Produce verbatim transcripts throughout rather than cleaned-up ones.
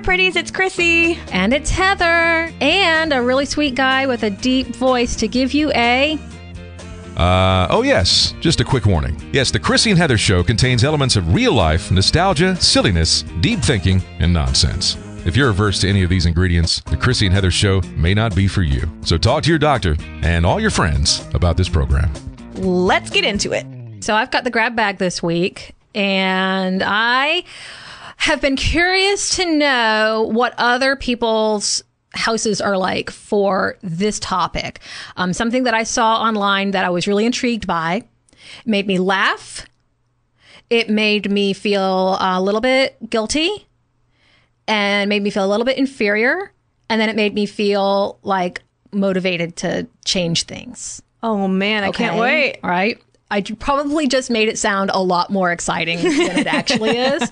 there, pretties. It's Chrissy. And it's Heather. And a really sweet guy with a deep voice to give you a... Uh, oh, yes. Just a quick warning. Yes, the Chrissy and Heather Show contains elements of real life, nostalgia, silliness, deep thinking, and nonsense. If you're averse to any of these ingredients, the Chrissy and Heather Show may not be for you. So talk to your doctor and all your friends about this program. Let's get into it. So I've got the grab bag this week, and I have been curious to know what other people's houses are like for this topic. Um, something that I saw online that I was really intrigued by. It made me laugh. It made me feel a little bit guilty and made me feel a little bit inferior. And then it made me feel like motivated to change things. Oh, man, I okay. can't wait. All right. I probably just made it sound a lot more exciting than it actually is.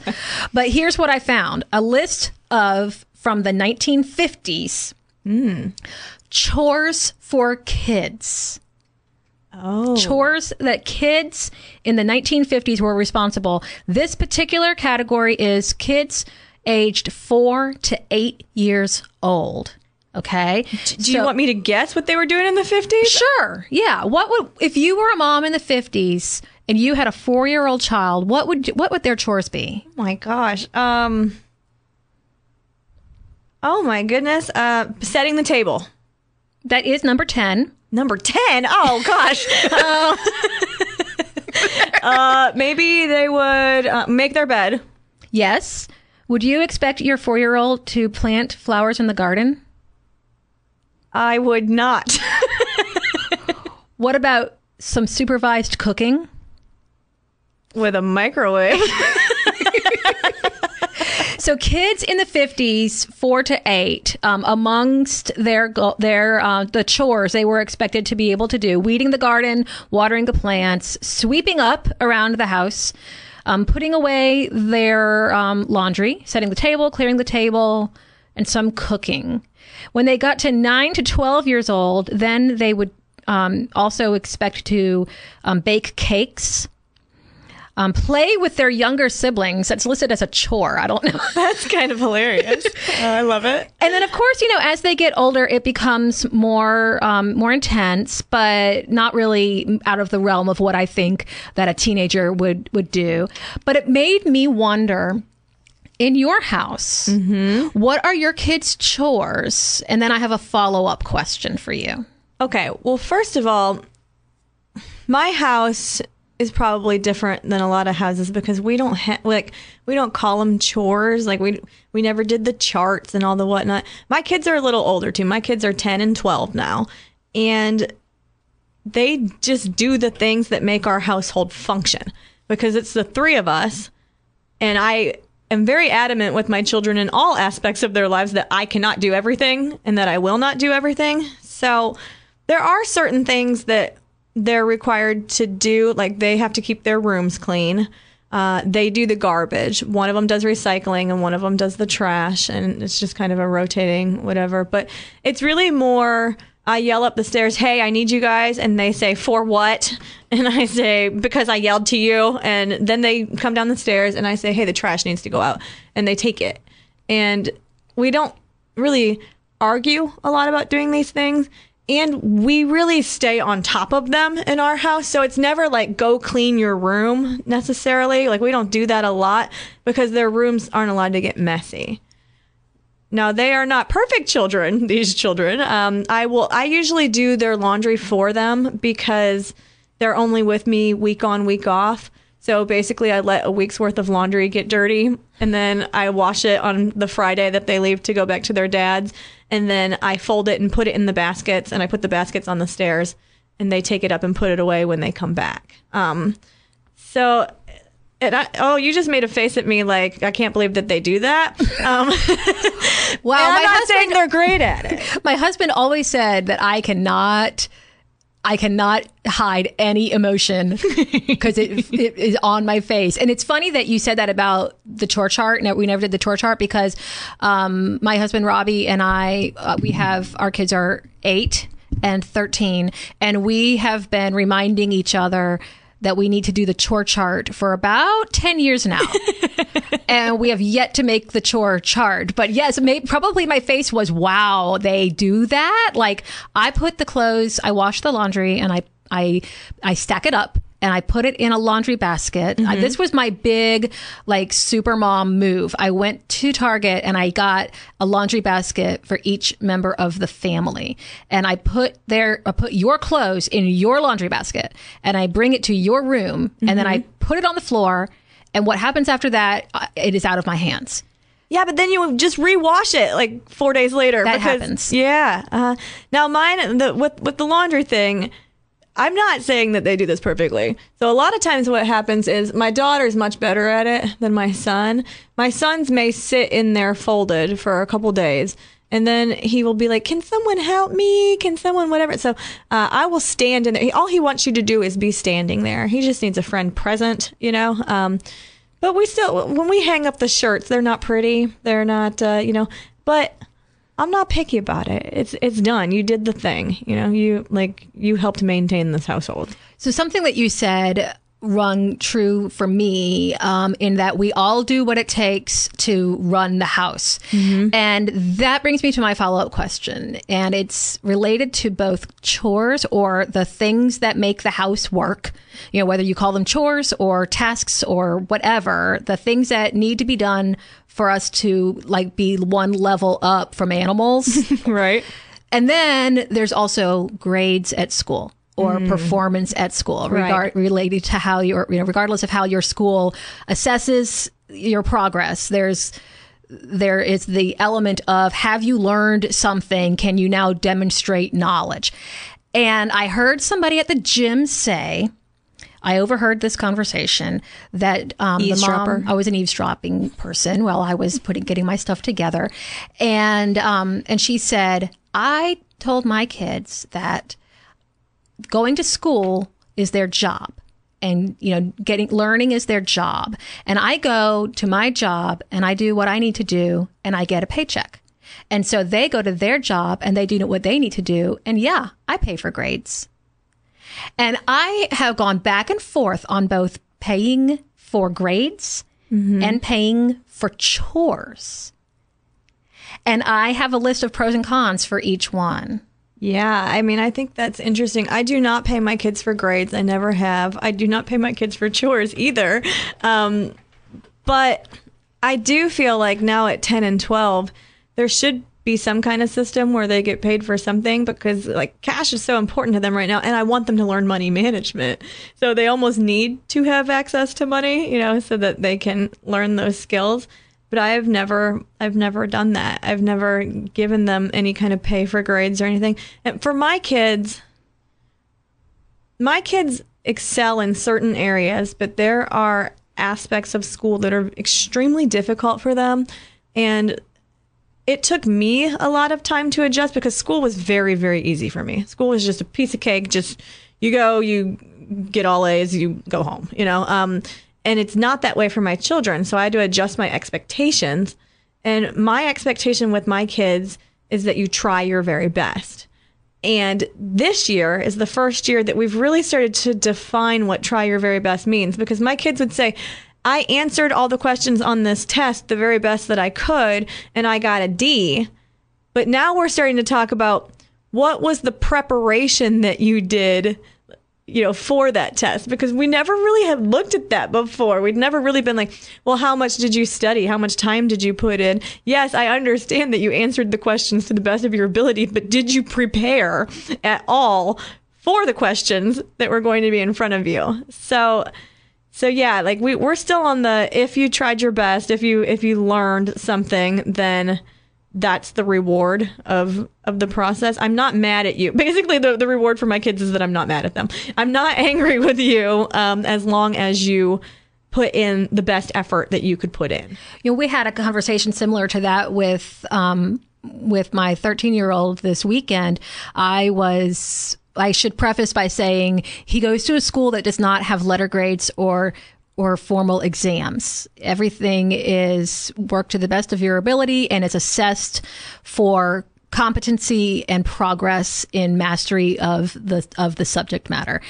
But here's what I found. A list of, from the nineteen fifties, mm. chores for kids. Oh. Chores that kids in the nineteen fifties were responsible. This particular category is kids aged four to eight years old. Okay. Do you so, want me to guess what they were doing in the fifties? Sure. Yeah. What would, if you were a mom in the fifties and you had a four-year-old child, what would what would their chores be? Oh my gosh. Um. Oh my goodness. Uh, setting the table. That is number ten. Number ten. Oh gosh. uh, uh, maybe they would uh, make their bed. Yes. Would you expect your four-year-old to plant flowers in the garden? I would not. What about some supervised cooking? With a microwave. So kids in the fifties, four to eight, um, amongst their their uh, the chores they were expected to be able to do, weeding the garden, watering the plants, sweeping up around the house, um, putting away their um, laundry, setting the table, clearing the table, and some cooking. When they got to nine to twelve years old, then they would um, also expect to um, bake cakes, um, play with their younger siblings. That's listed as a chore. I don't know. That's kind of hilarious. Oh, I love it. And then, of course, you know, as they get older, it becomes more um, more intense, but not really out of the realm of what I think that a teenager would, would do. But it made me wonder... In your house, mm-hmm. what are your kids' chores? And then I have a follow-up question for you. Okay. Well, first of all, my house is probably different than a lot of houses because we don't ha- like we don't call them chores. Like we we never did the charts and all the whatnot. My kids are a little older too. My kids are ten and twelve now, and they just do the things that make our household function because it's the three of us, and I. I'm very adamant with my children in all aspects of their lives that I cannot do everything and that I will not do everything. So there are certain things that they're required to do, like they have to keep their rooms clean. Uh, they do the garbage. One of them does recycling and one of them does the trash. And it's just kind of a rotating whatever. But it's really more... I yell up the stairs, hey, I need you guys. And they say, for what? And I say, because I yelled to you. And then they come down the stairs and I say, hey, the trash needs to go out. And they take it. And we don't really argue a lot about doing these things. And we really stay on top of them in our house. So it's never like, go clean your room necessarily. Like we don't do that a lot because their rooms aren't allowed to get messy. Now, they are not perfect children, these children. Um, I will. I usually do their laundry for them because they're only with me week on, week off. So basically, I let a week's worth of laundry get dirty, and then I wash it on the Friday that they leave to go back to their dad's. And then I fold it and put it in the baskets, and I put the baskets on the stairs, and they take it up and put it away when they come back. Um, so... And I, oh, you just made a face at me like, I can't believe that they do that. Um, wow, and I'm my not husband, saying they're great at it. My husband always said that I cannot, I cannot hide any emotion because it, it is on my face. And it's funny that you said that about the chore chart. No, we never did the chore chart because um, my husband, Robbie, and I, uh, we have, our kids are eight and thirteen. And we have been reminding each other that we need to do the chore chart for about ten years now. And we have yet to make the chore chart. But yes, may, probably my face was, wow, they do that? Like, I put the clothes, I wash the laundry, and I I I stack it up. And I put it in a laundry basket. Mm-hmm. I, this was my big, like, super mom move. I went to Target and I got a laundry basket for each member of the family. And I put their, I put your clothes in your laundry basket. And I bring it to your room. Mm-hmm. And then I put it on the floor. And what happens after that, it is out of my hands. Yeah, but then you just rewash it like four days later. That because, happens. Yeah. Uh, now mine, the, with with the laundry thing, I'm not saying that they do this perfectly. So a lot of times what happens is my daughter's much better at it than my son. My sons may sit in there folded for a couple days, and then he will be like, can someone help me? Can someone whatever? So uh, I will stand in there. He, all he wants you to do is be standing there. He just needs a friend present, you know. Um, but we still, when we hang up the shirts, they're not pretty. They're not, uh, you know, but I'm not picky about it. It's it's done. You did the thing. You know, you like you helped maintain this household. So something that you said rung true for me um, in that we all do what it takes to run the house. Mm-hmm. And that brings me to my follow-up question. And it's related to both chores or the things that make the house work. You know, whether you call them chores or tasks or whatever, the things that need to be done for us to like be one level up from animals. Right. And then there's also grades at school or mm. performance at school regard right. related to how your, you know, regardless of how your school assesses your progress. There's there is the element of, have you learned something? Can you now demonstrate knowledge? And I heard somebody at the gym say, I overheard this conversation that um, the mom, I was an eavesdropping person while I was putting getting my stuff together. And um, and she said, I told my kids that going to school is their job. And, you know, getting learning is their job. And I go to my job and I do what I need to do and I get a paycheck. And so they go to their job and they do what they need to do. And yeah, I pay for grades. And I have gone back and forth on both paying for grades mm-hmm. and paying for chores. And I have a list of pros and cons for each one. Yeah, I mean, I think that's interesting. I do not pay my kids for grades. I never have. I do not pay my kids for chores either. Um, but I do feel like now at ten and twelve, there should be some kind of system where they get paid for something, because like cash is so important to them right now, and I want them to learn money management, so they almost need to have access to money, you know, so that they can learn those skills. But I have never I've never done that. I've never given them any kind of pay for grades or anything. And for my kids, my kids excel in certain areas, but there are aspects of school that are extremely difficult for them, and it took me a lot of time to adjust, because school was very, very easy for me. School was just a piece of cake. Just you go, you get all A's, you go home, you know. Um, and it's not that way for my children. So I had to adjust my expectations. And my expectation with my kids is that you try your very best. And this year is the first year that we've really started to define what try your very best means, because my kids would say, I answered all the questions on this test the very best that I could, and I got a D. But now we're starting to talk about what was the preparation that you did, you know, for that test, because we never really had looked at that before. We'd never really been like, well, how much did you study? How much time did you put in? Yes, I understand that you answered the questions to the best of your ability, but did you prepare at all for the questions that were going to be in front of you? So... So, yeah, like we, we're still on the if you tried your best, if you if you learned something, then that's the reward of of the process. I'm not mad at you. Basically, the, the reward for my kids is that I'm not mad at them. I'm not angry with you um, as long as you put in the best effort that you could put in. You know, we had a conversation similar to that with um, with my thirteen year old this weekend. I was... I should preface by saying he goes to a school that does not have letter grades or or formal exams. Everything is work to the best of your ability, and it's assessed for competency and progress in mastery of the of the subject matter.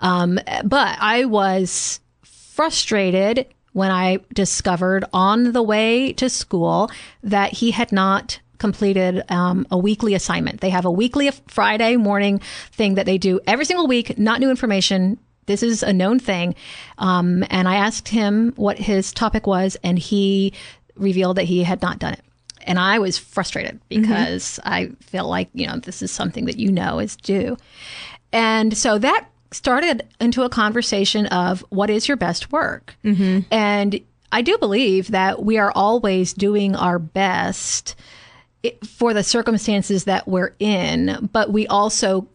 Um, but I was frustrated when I discovered on the way to school that he had not completed um, a weekly assignment. They have a weekly Friday morning thing that they do every single week, not new information. This is a known thing. Um, and I asked him what his topic was, and he revealed that he had not done it. And I was frustrated because mm-hmm. I feel like, you know, this is something that you know is due. And so that started into a conversation of what is your best work? Mm-hmm. And I do believe that we are always doing our best for the circumstances that we're in, but we also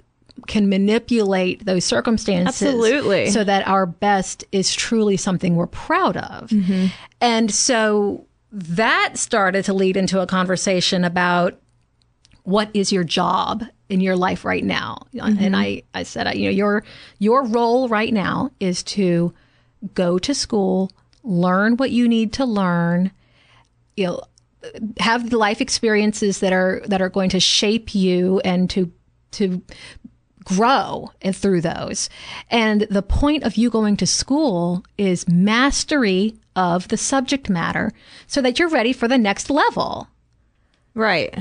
can manipulate those circumstances absolutely so that our best is truly something we're proud of. Mm-hmm. And so that started to lead into a conversation about what is your job in your life right now. Mm-hmm. And I, I said, you know, your your role right now is to go to school, learn what you need to learn, you know, have the life experiences that are that are going to shape you and to to grow and through those. And the point of you going to school is mastery of the subject matter so that you're ready for the next level. Right.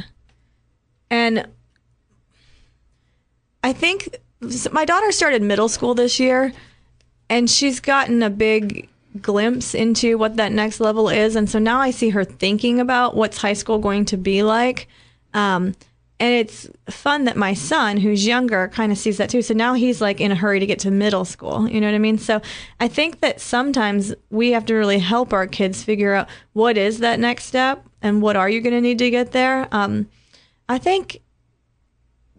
And I think my daughter started middle school this year, and she's gotten a big glimpse into what that next level is. And so now I see her thinking about what's high school going to be like. Um, and it's fun that my son, who's younger, kind of sees that too. So now he's like in a hurry to get to middle school. You know what I mean? So I think that sometimes we have to really help our kids figure out what is that next step and what are you going to need to get there. Um, I think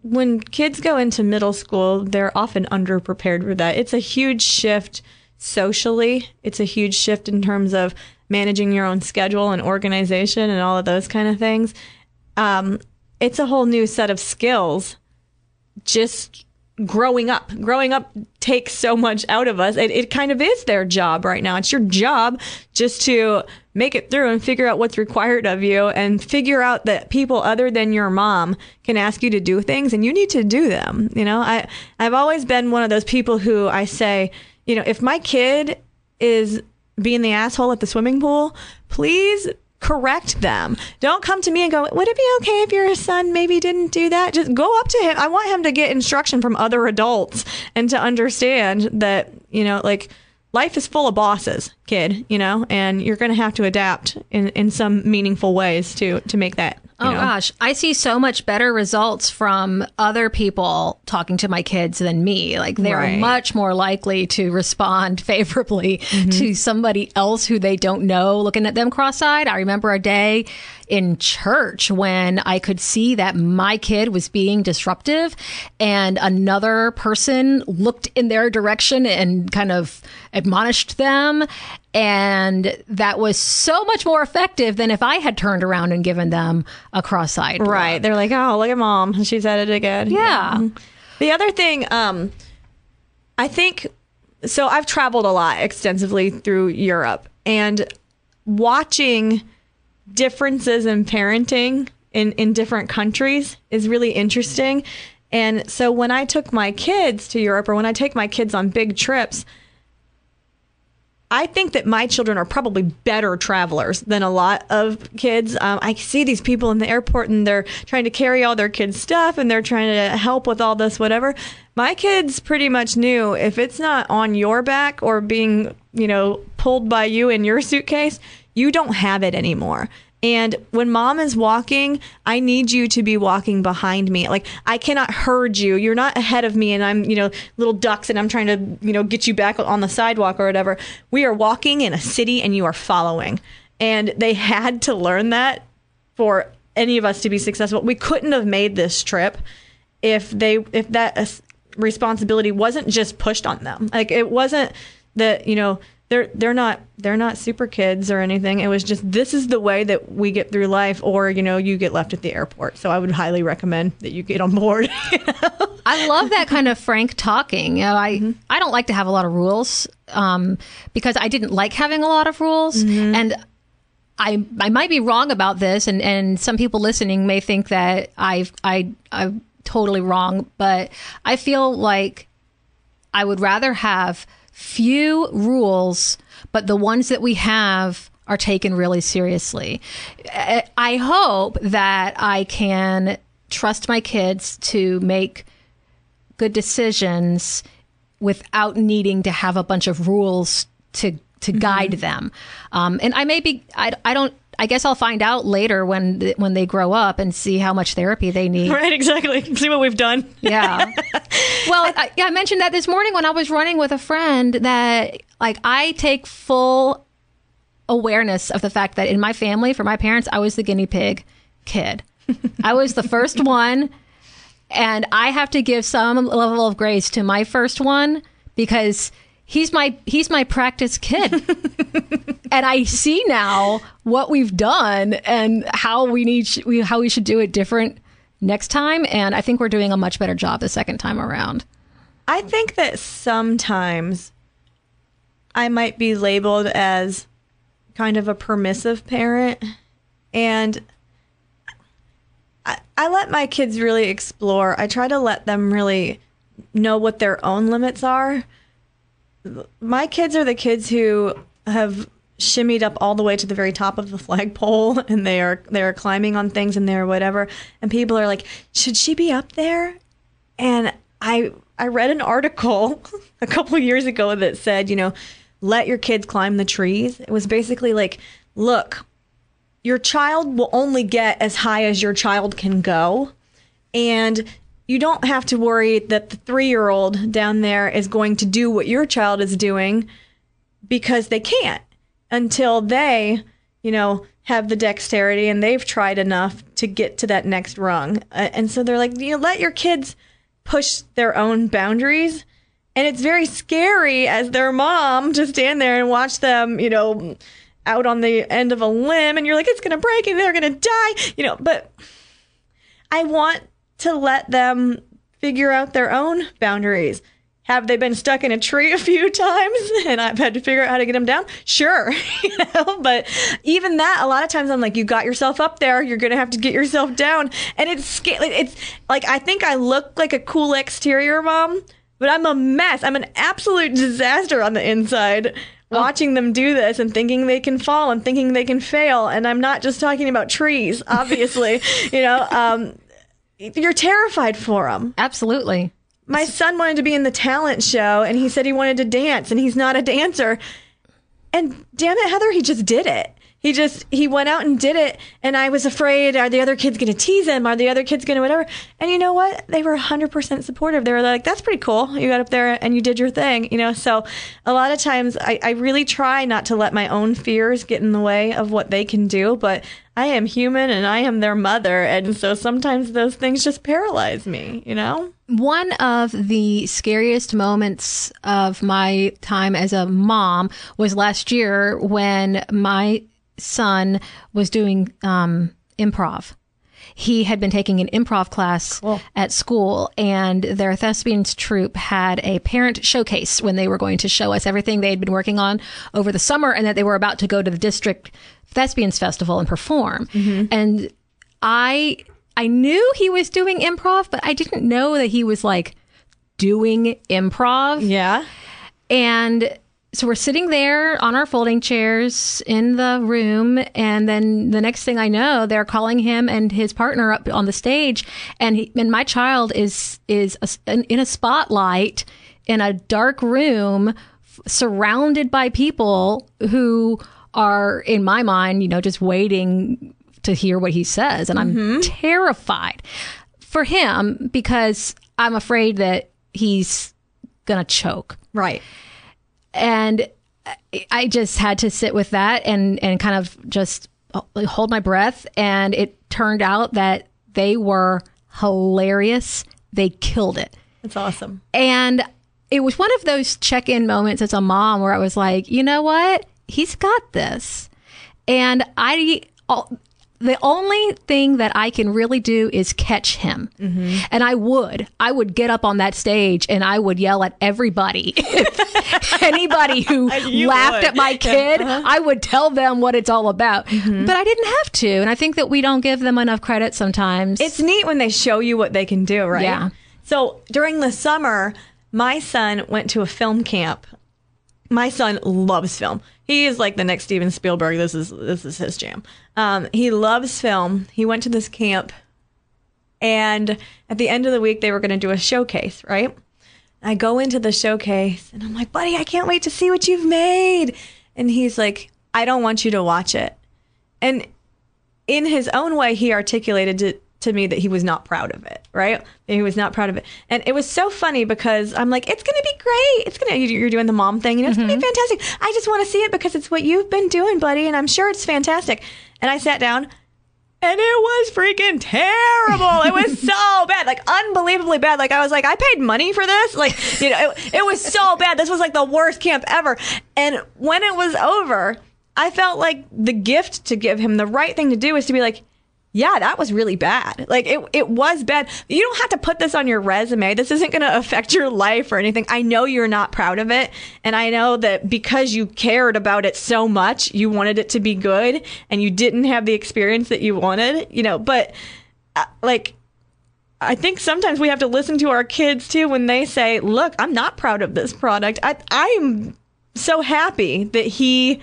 when kids go into middle school, they're often underprepared for that. It's a huge shift socially. It's a huge shift in terms of managing your own schedule and organization and all of those kind of things. Um, it's a whole new set of skills. Just growing up. Growing up takes so much out of us. It, it kind of is their job right now. It's your job just to make it through and figure out what's required of you and figure out that people other than your mom can ask you to do things and you need to do them. You know, I, I've always been one of those people who I say, you know, if my kid is being the asshole at the swimming pool, please correct them. Don't come to me and go, would it be okay if your son maybe didn't do that? Just go up to him. I want him to get instruction from other adults and to understand that, you know, like life is full of bosses, kid, you know, and you're going to have to adapt in, in some meaningful ways to to make that. You know? Oh, gosh. I see so much better results from other people talking to my kids than me. Like, they're right. much more likely to respond favorably mm-hmm. to somebody else who they don't know looking at them cross-eyed. I remember a day in church when I could see that my kid was being disruptive and another person looked in their direction and kind of admonished them. And that was so much more effective than if I had turned around and given them a cross-eyed look. Right. They're like, oh, look at mom. She's at it again. Yeah. yeah. The other thing, um, I think, so I've traveled a lot extensively through Europe, and watching differences in parenting in, in different countries is really interesting. And so when I took my kids to Europe, or when I take my kids on big trips, I think that my children are probably better travelers than a lot of kids. Um, I see these people in the airport and they're trying to carry all their kids' stuff and they're trying to help with all this, whatever. My kids pretty much knew if it's not on your back or being, you know, pulled by you in your suitcase, you don't have it anymore. And when mom is walking, I need you to be walking behind me. Like, I cannot herd you. You're not ahead of me and I'm, you know, little ducks and I'm trying to, you know, get you back on the sidewalk or whatever. We are walking in a city and you are following. And they had to learn that for any of us to be successful. We couldn't have made this trip if they if that responsibility wasn't just pushed on them. Like, it wasn't that, you know, They're they're not they're not super kids or anything. It was just, this is the way that we get through life, or, you know, you get left at the airport. So I would highly recommend that you get on board. You know? I love that kind of frank talking. You know, I mm-hmm. I don't like to have a lot of rules um, because I didn't like having a lot of rules, mm-hmm. and I I might be wrong about this, and, and some people listening may think that I've, I, I'm totally wrong, but I feel like I would rather have few rules, but the ones that we have are taken really seriously. I hope that I can trust my kids to make good decisions without needing to have a bunch of rules to to guide mm-hmm. them. Um, and I may be, I, I don't, I guess I'll find out later when when they grow up and see how much therapy they need. Right, exactly. See what we've done. Yeah. Well, I, I mentioned that this morning when I was running with a friend that, like, I take full awareness of the fact that in my family, for my parents, I was the guinea pig kid. I was the first one, and I have to give some level of grace to my first one because he's my he's my practice kid. And I see now what we've done and how we need we how we should do it different next time, and I think we're doing a much better job the second time around. I think that sometimes I might be labeled as kind of a permissive parent, and I, I let my kids really explore. I try to let them really know what their own limits are. My kids are the kids who have shimmied up all the way to the very top of the flagpole, and they are they are climbing on things, and they're whatever. And people are like, "Should she be up there?" And I I read an article a couple of years ago that said, you know, let your kids climb the trees. It was basically like, look, your child will only get as high as your child can go, and you don't have to worry that the three-year-old down there is going to do what your child is doing, because they can't until they, you know, have the dexterity and they've tried enough to get to that next rung. And so they're like, you know, let your kids push their own boundaries. And it's very scary as their mom to stand there and watch them, you know, out on the end of a limb, and you're like, it's going to break and they're going to die, you know, but I want to let them figure out their own boundaries. Have they been stuck in a tree a few times and I've had to figure out how to get them down? Sure. You know, but even that, a lot of times I'm like, you got yourself up there, you're going to have to get yourself down. And it's scary. It's like, I think I look like a cool exterior mom, but I'm a mess. I'm an absolute disaster on the inside. Watching them do this and thinking they can fall and thinking they can fail. And I'm not just talking about trees, obviously. You know, um, you're terrified for them. Absolutely. My son wanted to be in the talent show, and he said he wanted to dance, and he's not a dancer. And damn it, Heather, he just did it. He just, he went out and did it. And I was afraid, are the other kids going to tease him? Are the other kids going to whatever? And you know what? They were one hundred percent supportive. They were like, that's pretty cool. You got up there and you did your thing, you know? So a lot of times I, I really try not to let my own fears get in the way of what they can do, but I am human and I am their mother. And so sometimes those things just paralyze me, you know? One of the scariest moments of my time as a mom was last year when my son was doing um, improv. He had been taking an improv class cool. at school, and their thespians troupe had a parent showcase when they were going to show us everything they had been working on over the summer and that they were about to go to the district thespians festival and perform. Mm-hmm. And I, I knew he was doing improv, but I didn't know that he was like doing improv. Yeah. And so we're sitting there on our folding chairs in the room, and then the next thing I know, they're calling him and his partner up on the stage, and he, and my child is is a, in a spotlight in a dark room, f- surrounded by people who are, in my mind, you know, just waiting to hear what he says, and mm-hmm. I'm terrified for him because I'm afraid that he's gonna choke. Right. And I just had to sit with that and, and kind of just hold my breath. And it turned out that they were hilarious. They killed it. That's awesome. And it was one of those check-in moments as a mom where I was like, you know what? He's got this. And I, the only thing that I can really do is catch him. Mm-hmm. And I would. I would get up on that stage and I would yell at everybody. anybody who laughed would. at my kid, uh-huh. I would tell them what it's all about. Mm-hmm. But I didn't have to. And I think that we don't give them enough credit sometimes. It's neat when they show you what they can do, right? Yeah. So during the summer, my son went to a film camp. My son loves film. He is like the next Steven Spielberg. This is this is his jam. Um, he loves film. He went to this camp, and at the end of the week, they were going to do a showcase, right? I go into the showcase, and I'm like, buddy, I can't wait to see what you've made. And he's like, I don't want you to watch it. And in his own way, he articulated to, to me that he was not proud of it, right? He was not proud of it. And it was so funny because I'm like, it's going to be great. It's going to, you're doing the mom thing, you know, it's mm-hmm. going to be fantastic. I just want to see it because it's what you've been doing, buddy, and I'm sure it's fantastic. And I sat down, and it was freaking terrible. It was so bad, like unbelievably bad. Like I was like, I paid money for this. Like, you know, it, it was so bad. This was like the worst camp ever. And when it was over, I felt like the gift to give him, the right thing to do is to be like, yeah, that was really bad. Like it, it was bad. You don't have to put this on your resume. This isn't going to affect your life or anything. I know you're not proud of it. And I know that because you cared about it so much, you wanted it to be good and you didn't have the experience that you wanted, you know, but uh, like, I think sometimes we have to listen to our kids too, when they say, look, I'm not proud of this product. I, I'm so happy that he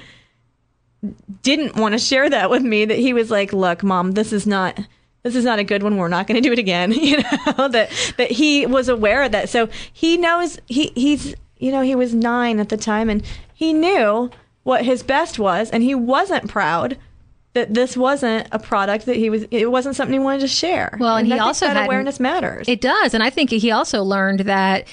didn't want to share that with me, that he was like, look, mom, this is not this is not a good one. We're not going to do it again. You know, that that he was aware of that. So he knows he he's, you know, he was nine at the time and he knew what his best was. And he wasn't proud that this wasn't a product that he was, it wasn't something he wanted to share. Well, and, and he also had awareness matters. It does. And I think he also learned that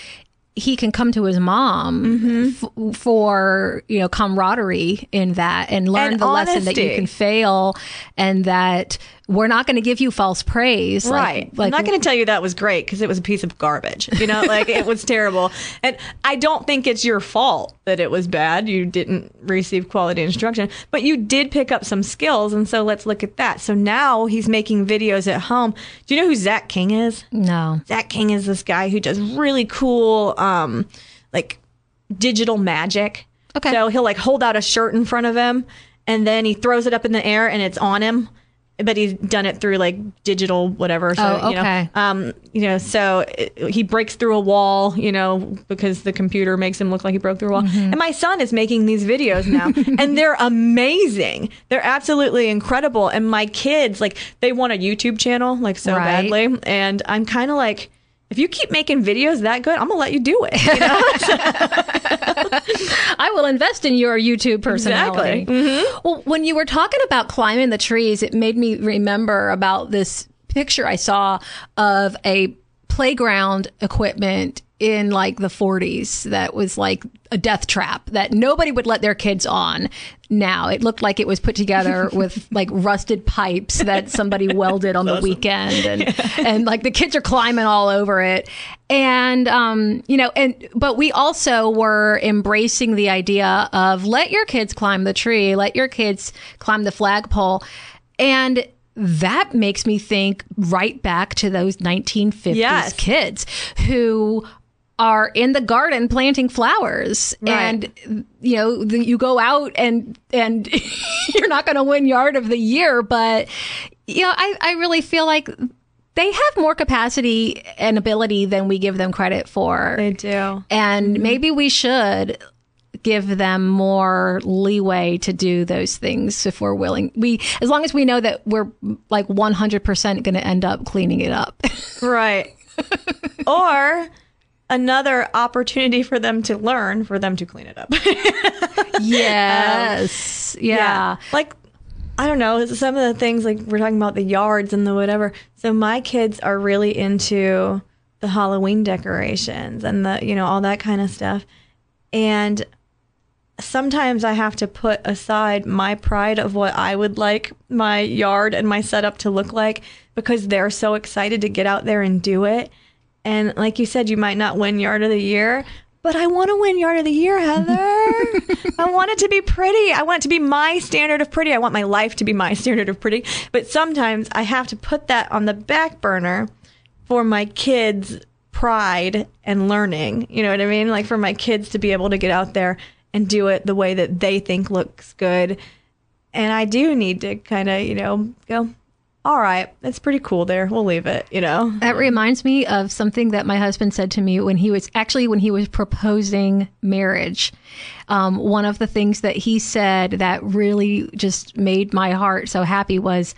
he can come to his mom mm-hmm. f- for, you know, camaraderie in that and learn and the honesty. lesson that you can fail and that we're not going to give you false praise. Right. Like, like, I'm not going to tell you that was great because it was a piece of garbage. You know, like it was terrible. And I don't think it's your fault that it was bad. You didn't receive quality instruction, but you did pick up some skills. And so let's look at that. So now he's making videos at home. Do you know who Zach King is? No. Zach King is this guy who does really cool, um, like digital magic. Okay. So he'll like hold out a shirt in front of him and then he throws it up in the air and it's on him. But he's done it through like digital whatever. So, oh, okay. You know, um, you know, so it, he breaks through a wall, you know, because the computer makes him look like he broke through a wall. Mm-hmm. And my son is making these videos now and they're amazing. They're absolutely incredible. And my kids, like they want a YouTube channel like so right. badly. And I'm kind of like, if you keep making videos that good, I'm going to let you do it. You know? I will invest in your YouTube personality. Exactly. Mm-hmm. Well, when you were talking about climbing the trees, it made me remember about this picture I saw of a playground equipment in like the forties that was like a death trap that nobody would let their kids on. Now it looked like it was put together with like rusted pipes that somebody welded on awesome. the weekend and yeah. and like the kids are climbing all over it. And um you know and but we also were embracing the idea of let your kids climb the tree, let your kids climb the flagpole. And that makes me think right back to those nineteen fifties yes. kids who are in the garden planting flowers right. and you know the, you go out and and you're not going to win yard of the year, but you know I, I really feel like they have more capacity and ability than we give them credit for. They do. And mm-hmm. maybe we should give them more leeway to do those things if we're willing. We as long as we know that we're like one hundred percent going to end up cleaning it up. Right. Or another opportunity for them to learn, for them to clean it up. Yes. Um, yeah. yeah. Like, I don't know, some of the things, like we're talking about the yards and the whatever. So my kids are really into the Halloween decorations and the, you know, all that kind of stuff. And sometimes I have to put aside my pride of what I would like my yard and my setup to look like because they're so excited to get out there and do it. And like you said, you might not win Yard of the Year, but I want to win Yard of the Year, Heather. I want it to be pretty. I want it to be my standard of pretty. I want my life to be my standard of pretty. But sometimes I have to put that on the back burner for my kids' pride and learning. You know what I mean? Like, for my kids to be able to get out there and do it the way that they think looks good. And I do need to kind of, you know, go, all right, that's pretty cool there. We'll leave it, you know. That reminds me of something that my husband said to me when he was actually when he was proposing marriage. Um, one of the things that he said that really just made my heart so happy was,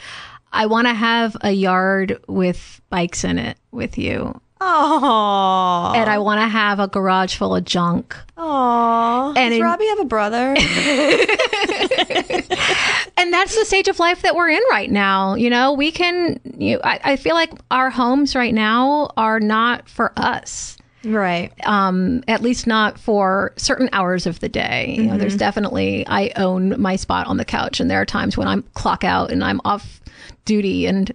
I want to have a yard with bikes in it with you. Oh, and I want to have a garage full of junk. Oh, does in- Robbie have a brother? And that's the stage of life that we're in right now. You know, we can, you know, I, I feel like our homes right now are not for us. Right. Um, at least not for certain hours of the day. Mm-hmm. You know, there's definitely, I own my spot on the couch, and there are times when I'm clock out and I'm off duty, and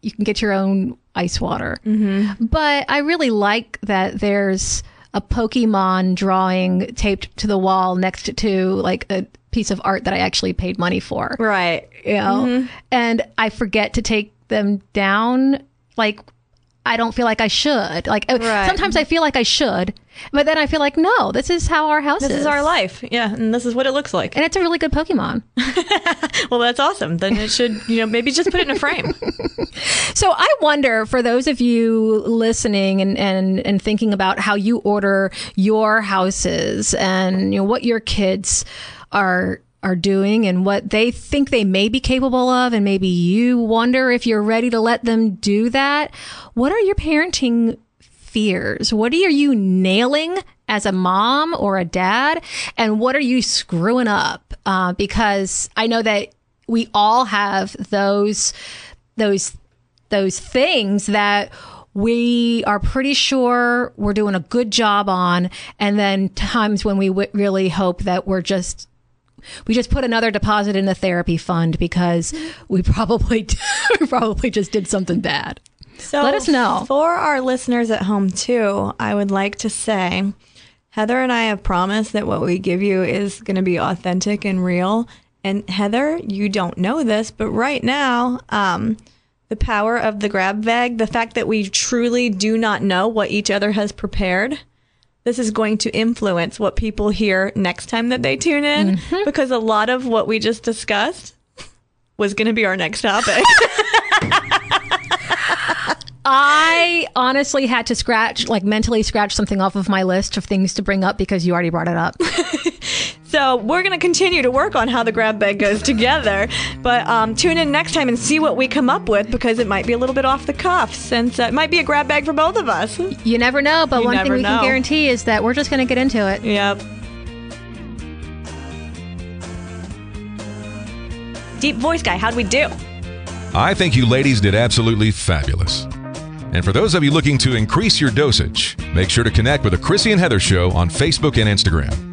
you can get your own ice water. Mm-hmm. But I really like that there's a Pokemon drawing taped to the wall next to like a piece of art that I actually paid money for. Right. You know, mm-hmm. And I forget to take them down. Like, I don't feel like I should. Like, right. Sometimes I feel like I should, but then I feel like, no, this is how our house this is. This is our life. Yeah. And this is what it looks like. And it's a really good Pokemon. Well, that's awesome. Then it should, you know, maybe just put it in a frame. So I wonder, for those of you listening and, and, and thinking about how you order your houses and, you know, what your kids are are doing and what they think they may be capable of, and maybe you wonder if you're ready to let them do that. What are your parenting fears? What are you nailing as a mom or a dad? And what are you screwing up? Uh, because I know that we all have those those those things that we are pretty sure we're doing a good job on, and then times when we w- really hope that we're just we just put another deposit in the therapy fund because we probably did, we probably just did something bad. So let us know. For our listeners at home too, I would like to say, Heather and I have promised that what we give you is going to be authentic and real. And Heather, you don't know this, but right now, um, the power of the grab bag, the fact that we truly do not know what each other has prepared, this is going to influence what people hear next time that they tune in, mm-hmm. because a lot of what we just discussed was going to be our next topic. I honestly had to scratch, like mentally scratch something off of my list of things to bring up because you already brought it up. So we're going to continue to work on how the grab bag goes together. But um, tune in next time and see what we come up with, because it might be a little bit off the cuff, since uh, it might be a grab bag for both of us. You never know. But you one thing we know. Can guarantee is that we're just going to get into it. Yep. Deep voice guy, how'd we do? I think you ladies did absolutely fabulous. And for those of you looking to increase your dosage, make sure to connect with the Chrissy and Heather Show on Facebook and Instagram.